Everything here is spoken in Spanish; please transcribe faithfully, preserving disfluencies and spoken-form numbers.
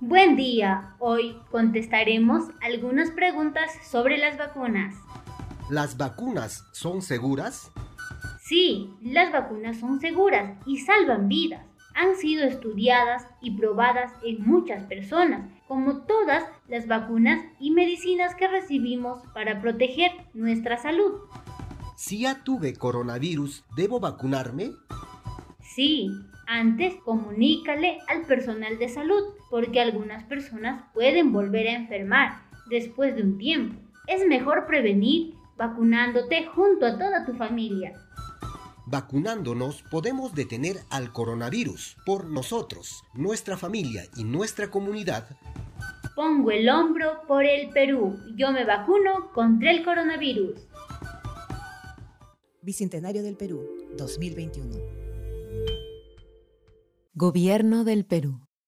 Buen día, hoy contestaremos algunas preguntas sobre las vacunas. ¿Las vacunas son seguras? Sí, las vacunas son seguras y salvan vidas. Han sido estudiadas y probadas en muchas personas, como todas las vacunas y medicinas que recibimos para proteger nuestra salud. Si ya tuve coronavirus, ¿debo vacunarme? Sí, antes comunícale al personal de salud, porque algunas personas pueden volver a enfermar después de un tiempo. Es mejor prevenir vacunándote junto a toda tu familia. Vacunándonos podemos detener al coronavirus por nosotros, nuestra familia y nuestra comunidad. Pongo el hombro por el Perú. Yo me vacuno contra el coronavirus. Bicentenario del Perú, dos mil veintiuno. Gobierno del Perú.